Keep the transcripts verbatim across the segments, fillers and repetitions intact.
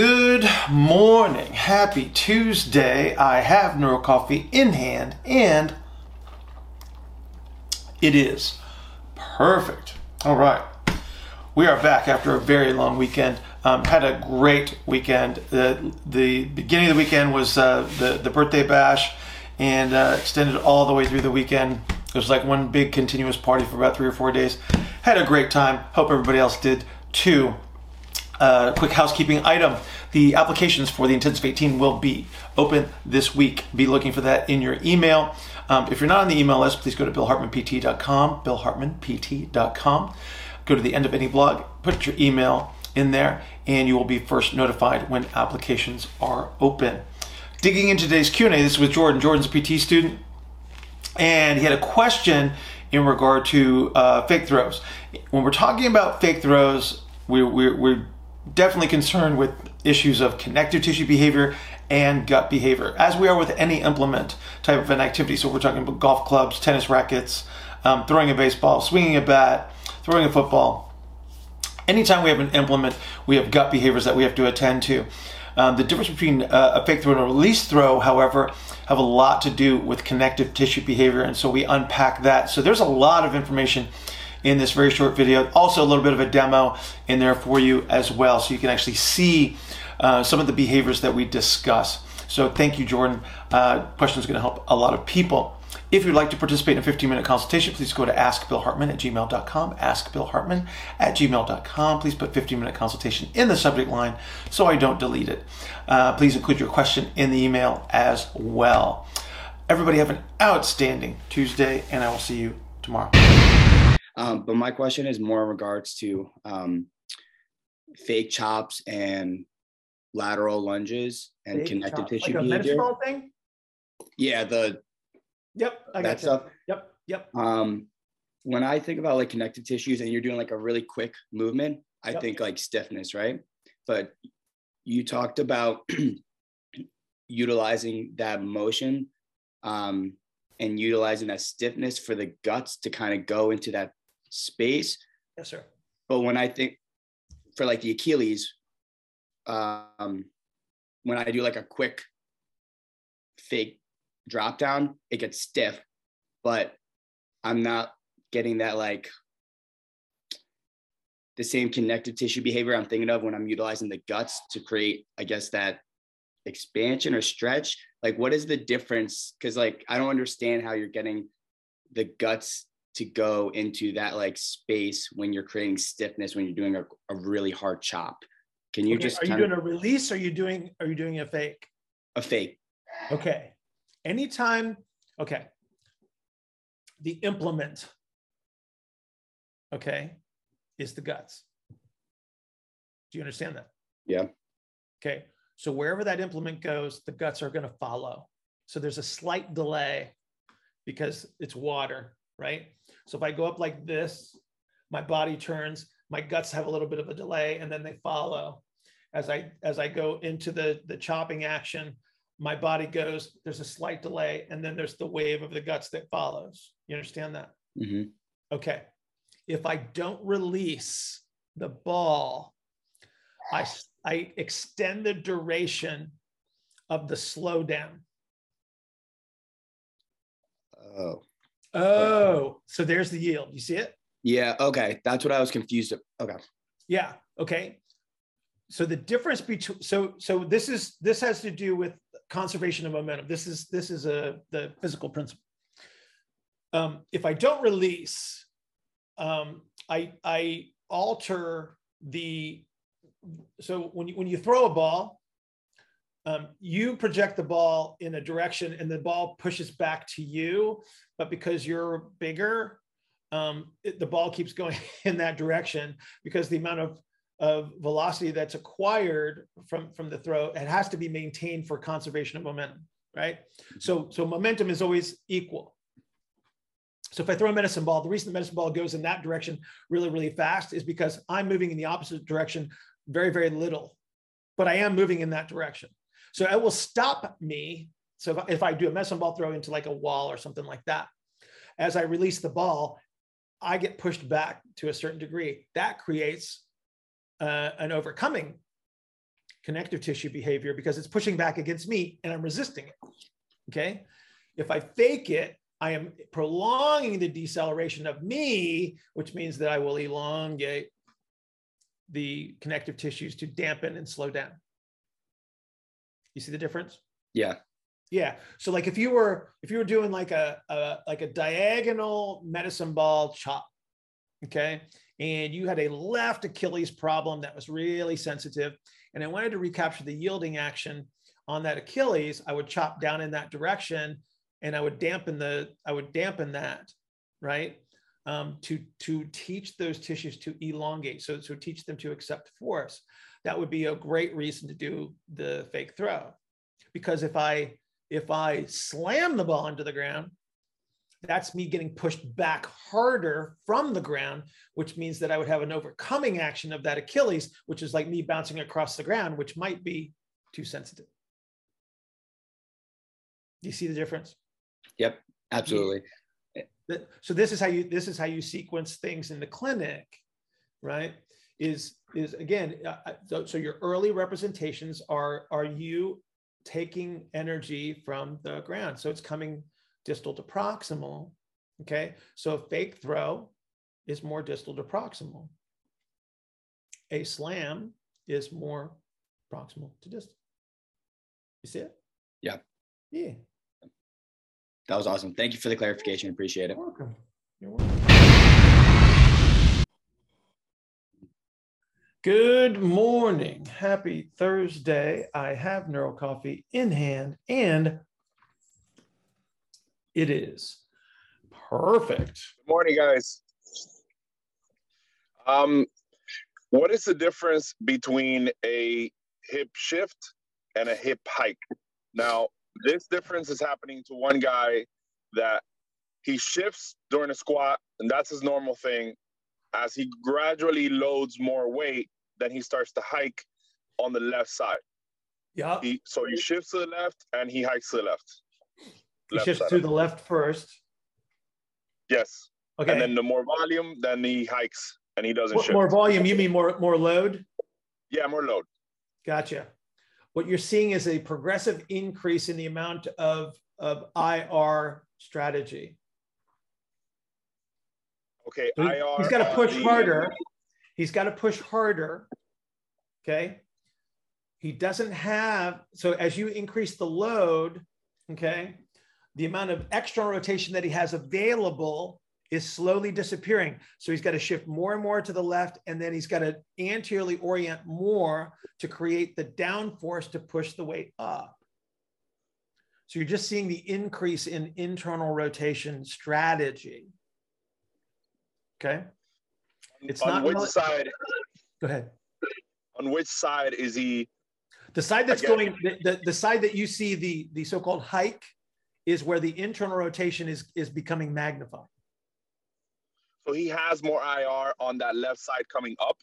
Good morning. Happy Tuesday. I have Neuro coffee in hand and it is perfect. All right. We are back after a very long weekend. Um, had a great weekend. The, the beginning of the weekend was uh, the, the birthday bash and uh, extended all the way through the weekend. It was like one big continuous party for about three or four days. Had a great time. Hope everybody else did too. Uh, quick housekeeping item. The applications for the Intensive eighteen will be open this week. Be looking for that in your email. Um, if you're not on the email list, please go to Bill Hartman P T dot com, Bill Hartman P T dot com. Go to the end of any blog, put your email in there, and you will be first notified when applications are open. Digging into today's Q and A, this is with Jordan. Jordan's a P T student, and he had a question in regard to uh, fake throws. When we're talking about fake throws, we, we, we're definitely concerned with issues of connective tissue behavior and gut behavior, as we are with any implement type of an activity. So we're talking about golf clubs, tennis rackets, um, throwing a baseball, swinging a bat, throwing a football. Anytime we have an implement, we have gut behaviors that we have to attend to. Um, the difference between uh, a fake throw and a release throw, however, have a lot to do with connective tissue behavior, and so we unpack that. So there's a lot of information in this very short video. Also a little bit of a demo in there for you as well, so you can actually see uh, some of the behaviors that we discuss. So thank you, Jordan. Uh, question is going to help a lot of people. If you'd like to participate in a fifteen minute consultation, please go to ask Bill Hartman at gmail dot com, ask Bill Hartman at gmail dot com. Please put fifteen minute consultation in the subject line so I don't delete it. Uh, please include your question in the email as well. Everybody have an outstanding Tuesday, and I will see you tomorrow. Um, but my question is more in regards to um, fake chops and lateral lunges and fake connective chops. Tissue like behavior. A medicine thing? Yeah, the Yep, I that stuff. Yep, yep. Um, when I think about like connective tissues and you're doing like a really quick movement, I yep. think like stiffness, right? But you talked about utilizing that motion um, and utilizing that stiffness for the guts to kind of go into that space. Yes, sir. But when I think for like the Achilles, um, when I do like a quick fake drop down, it gets stiff, but I'm not getting that like the same connective tissue behavior I'm thinking of when I'm utilizing the guts to create, I guess, that expansion or stretch. Like, what is the difference? Because like I don't understand how you're getting the guts to go into that like space when you're creating stiffness when you're doing a, a really hard chop. Can you okay, just are you doing of, a release? Or are you doing are you doing a fake? A fake. Okay. Anytime, okay, the implement, okay, is the guts. Do you understand that? Yeah. Okay, so wherever that implement goes, the guts are going to follow. So there's a slight delay because it's water, right? So if I go up like this, my body turns, my guts have a little bit of a delay, and then they follow. As I, as I go into the, the chopping action, my body goes, there's a slight delay, and then there's the wave of the guts that follows. You understand that? Mm-hmm. Okay. If I don't release the ball, I, I extend the duration of the slowdown. Oh. Oh, so there's the yield. You see it? Yeah, okay. That's what I was confused about. Okay. Yeah, okay. So the difference between, so so this is, this has to do with conservation of momentum. This is this is a the physical principle. Um, if I don't release, um, I I alter the. So when you, when you throw a ball, um, you project the ball in a direction, and the ball pushes back to you. But because you're bigger, um, it, the ball keeps going in that direction because the amount of of velocity that's acquired from, from the throw, it has to be maintained for conservation of momentum, right? So, so momentum is always equal. So if I throw a medicine ball, the reason the medicine ball goes in that direction really, really fast is because I'm moving in the opposite direction very, very little, but I am moving in that direction. So it will stop me. So if I, if I do a medicine ball throw into like a wall or something like that, as I release the ball, I get pushed back to a certain degree. That creates Uh, an overcoming connective tissue behavior because it's pushing back against me and I'm resisting it, okay? If I fake it, I am prolonging the deceleration of me, which means that I will elongate the connective tissues to dampen and slow down. You see the difference? Yeah. Yeah. So like if you were, if you were doing like a, a like a diagonal medicine ball chop, okay, and you had a left Achilles problem that was really sensitive, and I wanted to recapture the yielding action on that Achilles, I would chop down in that direction and I would dampen the, I would dampen that, right? Um, to, to teach those tissues to elongate. So, so teach them to accept force. That would be a great reason to do the fake throw. Because if I, if I slam the ball into the ground, that's me getting pushed back harder from the ground, which means that I would have an overcoming action of that Achilles, which is like me bouncing across the ground, which might be too sensitive. Do you see the difference? Yep, absolutely. Yeah. So this is how you this is how you sequence things in the clinic, right? Is is again uh, so, so your early representations are are you taking energy from the ground, so it's coming distal to proximal, okay? So a fake throw is more distal to proximal. A slam is more proximal to distal. You see it? Yeah. Yeah. That was awesome. Thank you for the clarification. Appreciate it. You're welcome. You're welcome. Good morning. Happy Thursday. I have Neuro Coffee in hand and it is perfect. Good morning, guys. Um, what is the difference between a hip shift and a hip hike? Now, this difference is happening to one guy that he shifts during a squat, and that's his normal thing. As he gradually loads more weight, then he starts to hike on the left side. Yeah. He, so he shifts to the left, and he hikes to the left. He left shifts to the left first. Yes. Okay. And then the more volume, then he hikes, and he doesn't what, shift. More volume, you mean more, more load? Yeah, more load. Gotcha. What you're seeing is a progressive increase in the amount of, of I R strategy. Okay, so I R. He's got to push harder. He's got to push harder, okay? He doesn't have, so as you increase the load, okay, the amount of external rotation that he has available is slowly disappearing. So he's got to shift more and more to the left, and then he's got to anteriorly orient more to create the down force to push the weight up. So you're just seeing the increase in internal rotation strategy. Okay. It's on not which really... side. Go ahead. On which side is he? The side that's going, the, the, the side that you see the, the so-called hike is where the internal rotation is, is becoming magnified. So he has more I R on that left side coming up?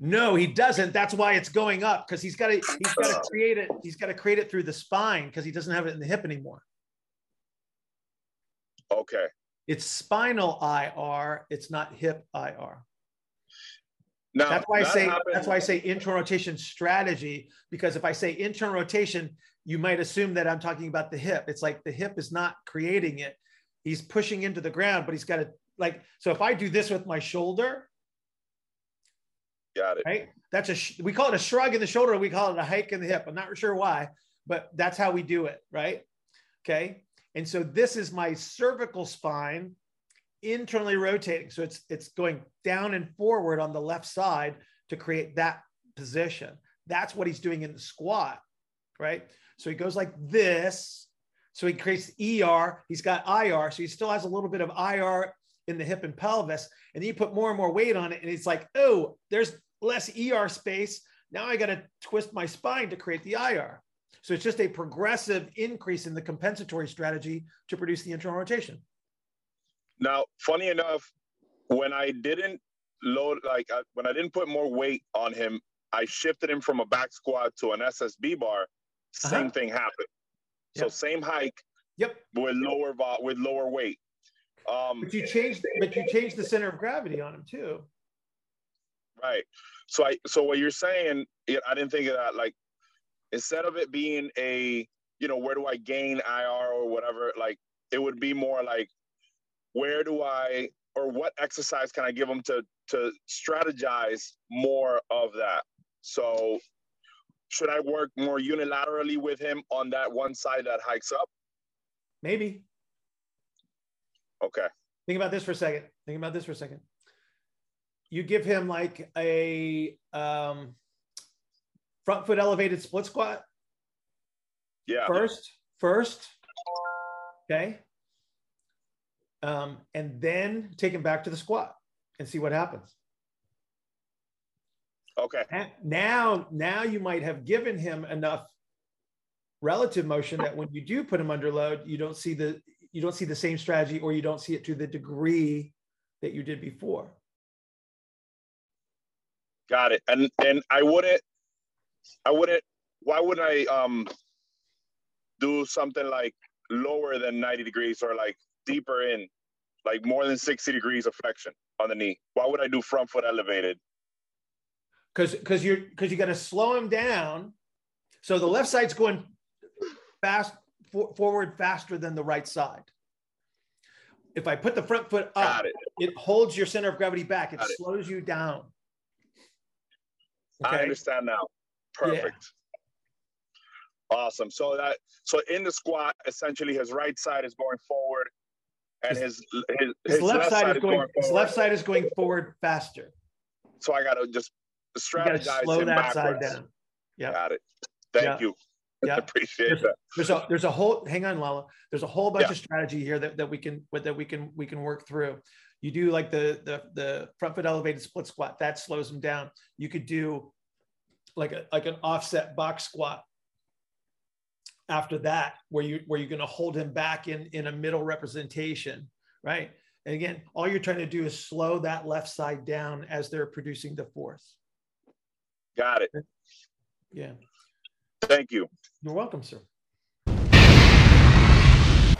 No, he doesn't. That's why it's going up, because he's got to he's got to create it. He's got to create it through the spine because he doesn't have it in the hip anymore. Okay. It's spinal I R. It's not hip I R. Now, that's why I say happened. That's why I say internal rotation strategy, because if I say internal rotation, you might assume that I'm talking about the hip. It's like the hip is not creating it. He's pushing into the ground, but he's got to. Like, so if I do this with my shoulder, got it. Right? That's a, we call it a shrug in the shoulder. Or we call it a hike in the hip. I'm not sure why, but that's how we do it. Right. Okay. And so this is my cervical spine internally rotating. So it's, it's going down and forward on the left side to create that position. That's what he's doing in the squat. Right. So he goes like this. So he creates E R, he's got I R. So he still has a little bit of I R in the hip and pelvis, and then you put more and more weight on it. And it's like, oh, there's less E R space. Now I got to twist my spine to create the I R. So it's just a progressive increase in the compensatory strategy to produce the internal rotation. Now, funny enough, when I didn't load, like I, when I didn't put more weight on him, I shifted him from a back squat to an S S B bar. Same uh-huh. thing happened. So yep. same hike yep. with lower with lower weight. Um, but you changed, but you changed the center of gravity on him too. Right. So I, so what you're saying, I didn't think of that. Like, instead of it being a, you know, where do I gain I R or whatever, like it would be more like, where do I, or what exercise can I give them to, to strategize more of that? So should I work more unilaterally with him on that one side that hikes up? Maybe. Okay. Think about this for a second. Think about this for a second. You give him like a um, front foot elevated split squat. Yeah. First, first. Okay. Um, and then take him back to the squat and see what happens. Okay. And now, now you might have given him enough relative motion that when you do put him under load, you don't see the, you don't see the same strategy, or you don't see it to the degree that you did before. Got it. And, and I wouldn't, I wouldn't, why wouldn't I um, do something like lower than ninety degrees, or like deeper in, like more than sixty degrees of flexion on the knee? Why would I do front foot elevated? Cause, cause you're, cause you got to slow him down. So the left side's going fast for, forward faster than the right side. If I put the front foot up, it. it holds your center of gravity back. It got slows it. you down. Okay. I understand now. Perfect. Yeah. Awesome. So that, so in the squat, essentially his right side is going forward, and his his, his, his left, left side, side is going, going his left side is going forward faster. So I got to just strategize slow him that backwards. Side down. Yeah. Got it. Thank yep. you. Yeah. Appreciate there's, that. There's a there's a whole hang on, Lala. There's a whole bunch yeah. of strategy here that, that we can that we can we can work through. You do like the, the, the front foot elevated split squat, that slows them down. You could do like a, like an offset box squat after that, where you, where you're going to hold him back in, in a middle representation. Right. And again, all you're trying to do is slow that left side down as they're producing the force. Got it. Yeah. Thank you. You're welcome, sir.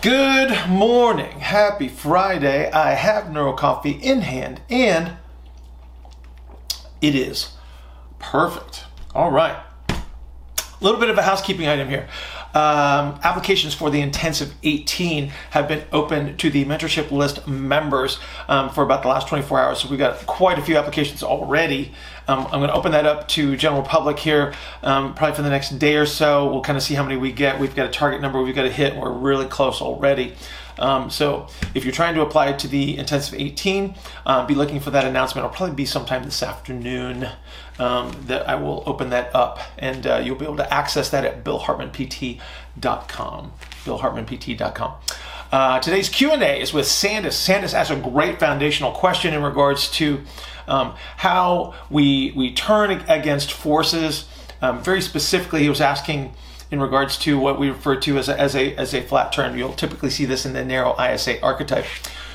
Good morning. Happy Friday. I have Neuro coffee in hand, and it is perfect. All right. A little bit of a housekeeping item here. Um, applications for the Intensive eighteen have been open to the mentorship list members um, for about the last twenty-four hours. So we've got quite a few applications already. Um, I'm going to open that up to general public here um, probably for the next day or so. We'll kind of see how many we get. We've got a target number we've got to hit. We're really close already. Um, so if you're trying to apply to the Intensive eighteen, uh, be looking for that announcement. It'll probably be sometime this afternoon um, that I will open that up, and uh, you'll be able to access that at Bill Hartman P T dot com. Bill Hartman P T dot com. Uh, today's Q and A is with Sandis. Sandis asked a great foundational question in regards to um, how we, we turn against forces. Um, very specifically, he was asking in regards to what we refer to as a, as a as a flat turn. You'll typically see this in the narrow I S A archetype.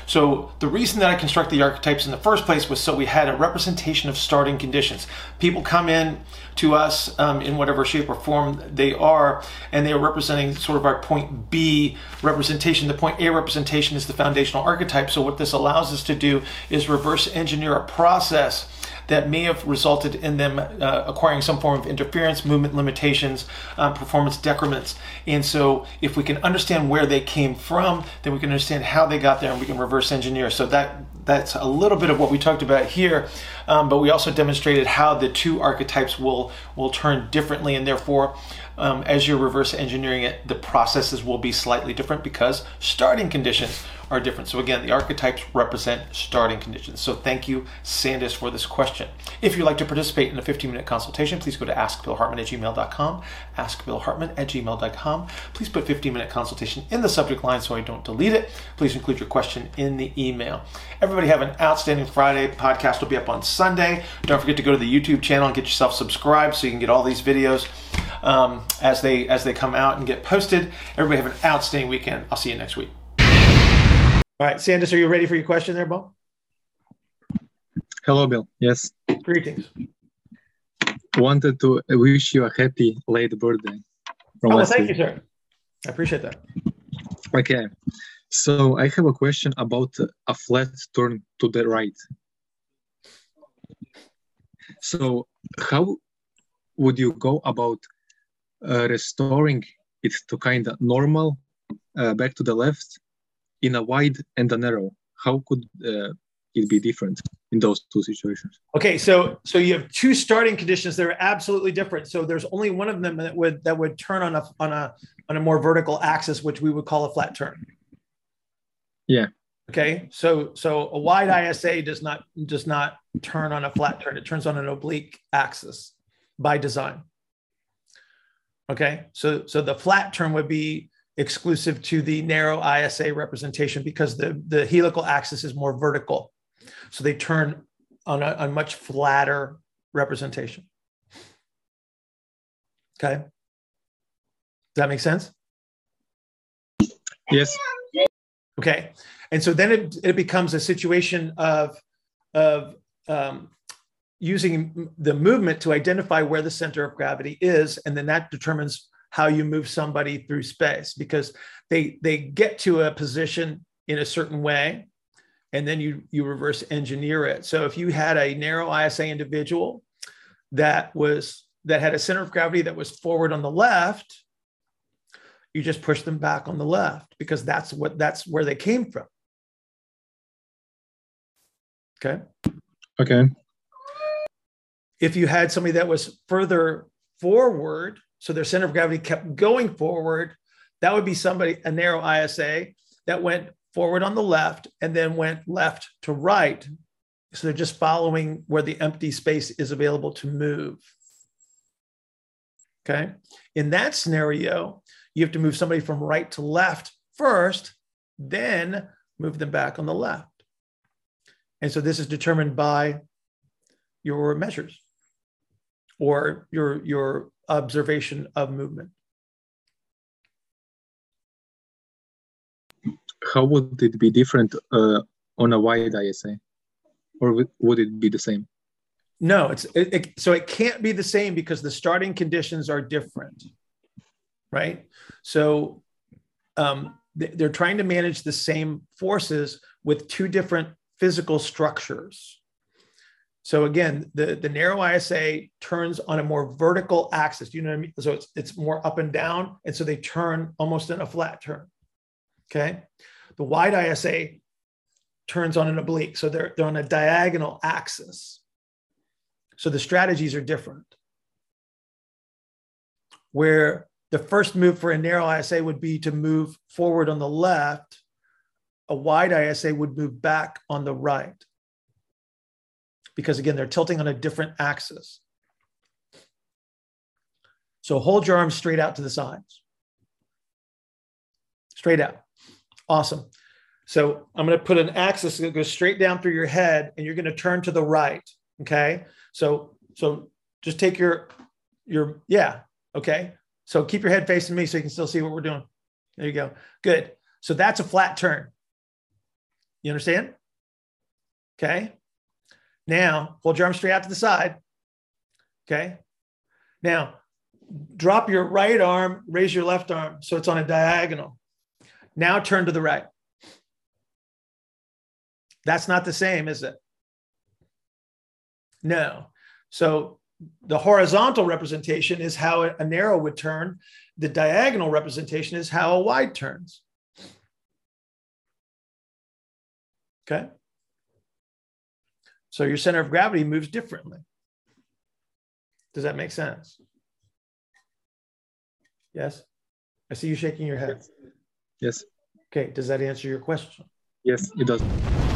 So the reason that I construct the archetypes in the first place was so we had a representation of starting conditions. People come in to us um, in whatever shape or form they are, and they are representing sort of our point B representation. The point A representation is the foundational archetype. So what this allows us to do is reverse engineer a process that may have resulted in them uh, acquiring some form of interference, movement limitations, uh, performance decrements. And so if we can understand where they came from, then we can understand how they got there, and we can reverse engineer. So that that's a little bit of what we talked about here, um, but we also demonstrated how the two archetypes will, will turn differently, and therefore um, as you're reverse engineering it, the processes will be slightly different because starting conditions are different. So again, the archetypes represent starting conditions. So thank you, Sandis, for this question. If you'd like to participate in a fifteen minute consultation, please go to ask bill hartman at gmail dot com, ask bill hartman at gmail dot com. Please put fifteen minute consultation in the subject line so I don't delete it. Please include your question in the email. Everybody have an outstanding Friday. Podcast will be up on Sunday. Don't forget to go to the YouTube channel and get yourself subscribed so you can get all these videos um, as they as they come out and get posted. Everybody have an outstanding weekend. I'll see you next week. All right, Sandis, are you ready for your question there, Bo? Hello, Bill. Yes. Greetings. Wanted to wish you a happy late birthday. Oh, well, thank you, sir. I appreciate that. Okay. So I have a question about a flat turn to the right. So how would you go about uh, restoring it to kind of normal, uh, back to the left, in a wide and a narrow. How could uh, it be different in those two situations? Okay, so so you have two starting conditions that are absolutely different. So there's only one of them that would that would turn on a on a on a more vertical axis, which we would call a flat turn. Yeah. Okay, so so a wide I S A does not does not turn on a flat turn. It turns on an oblique axis by design. Okay, so so the flat turn would be exclusive to the narrow I S A representation because the the helical axis is more vertical, so they turn on a, a much flatter representation. Okay, does that make sense? Yes. Okay, and so then it, it becomes a situation of, of um, using the movement to identify where the center of gravity is, and then that determines how you move somebody through space, because they, they get to a position in a certain way, and then you, you reverse engineer it. So if you had a narrow I S A individual that, was, that had a center of gravity that was forward on the left, you just push them back on the left because that's what that's where they came from. Okay. Okay. If you had somebody that was further forward, so their center of gravity kept going forward, that would be somebody, a narrow I S A that went forward on the left and then went left to right. So they're just following where the empty space is available to move. Okay. In that scenario, you have to move somebody from right to left first, then move them back on the left. And so this is determined by your measures or your, your observation of movement. How would it be different uh, on a wide I S A? Or would it be the same? No, it's, it, it, so it can't be the same because the starting conditions are different. Right? So um, they're trying to manage the same forces with two different physical structures. So again, the, the narrow I S A turns on a more vertical axis. You know what I mean? So it's, it's more up and down. And so they turn almost in a flat turn. Okay. The wide I S A turns on an oblique. So they're, they're on a diagonal axis. So the strategies are different. Where the first move for a narrow I S A would be to move forward on the left. A wide I S A would move back on the right. Because again, they're tilting on a different axis. So hold your arms straight out to the sides. Straight out. Awesome. So I'm going to put an axis that goes straight down through your head and you're going to turn to the right. Okay. So, so just take your, your, yeah. Okay. So keep your head facing me so you can still see what we're doing. There you go. Good. So that's a flat turn. You understand? Okay. Now hold your arm straight out to the side. Okay. Now drop your right arm, raise your left arm. So it's on a diagonal. Now turn to the right. That's not the same, is it? No. So the horizontal representation is how a narrow would turn. The diagonal representation is how a wide turns. Okay. So your center of gravity moves differently. Does that make sense? Yes. I see you shaking your head. Yes. Okay. Does that answer your question? Yes, it does.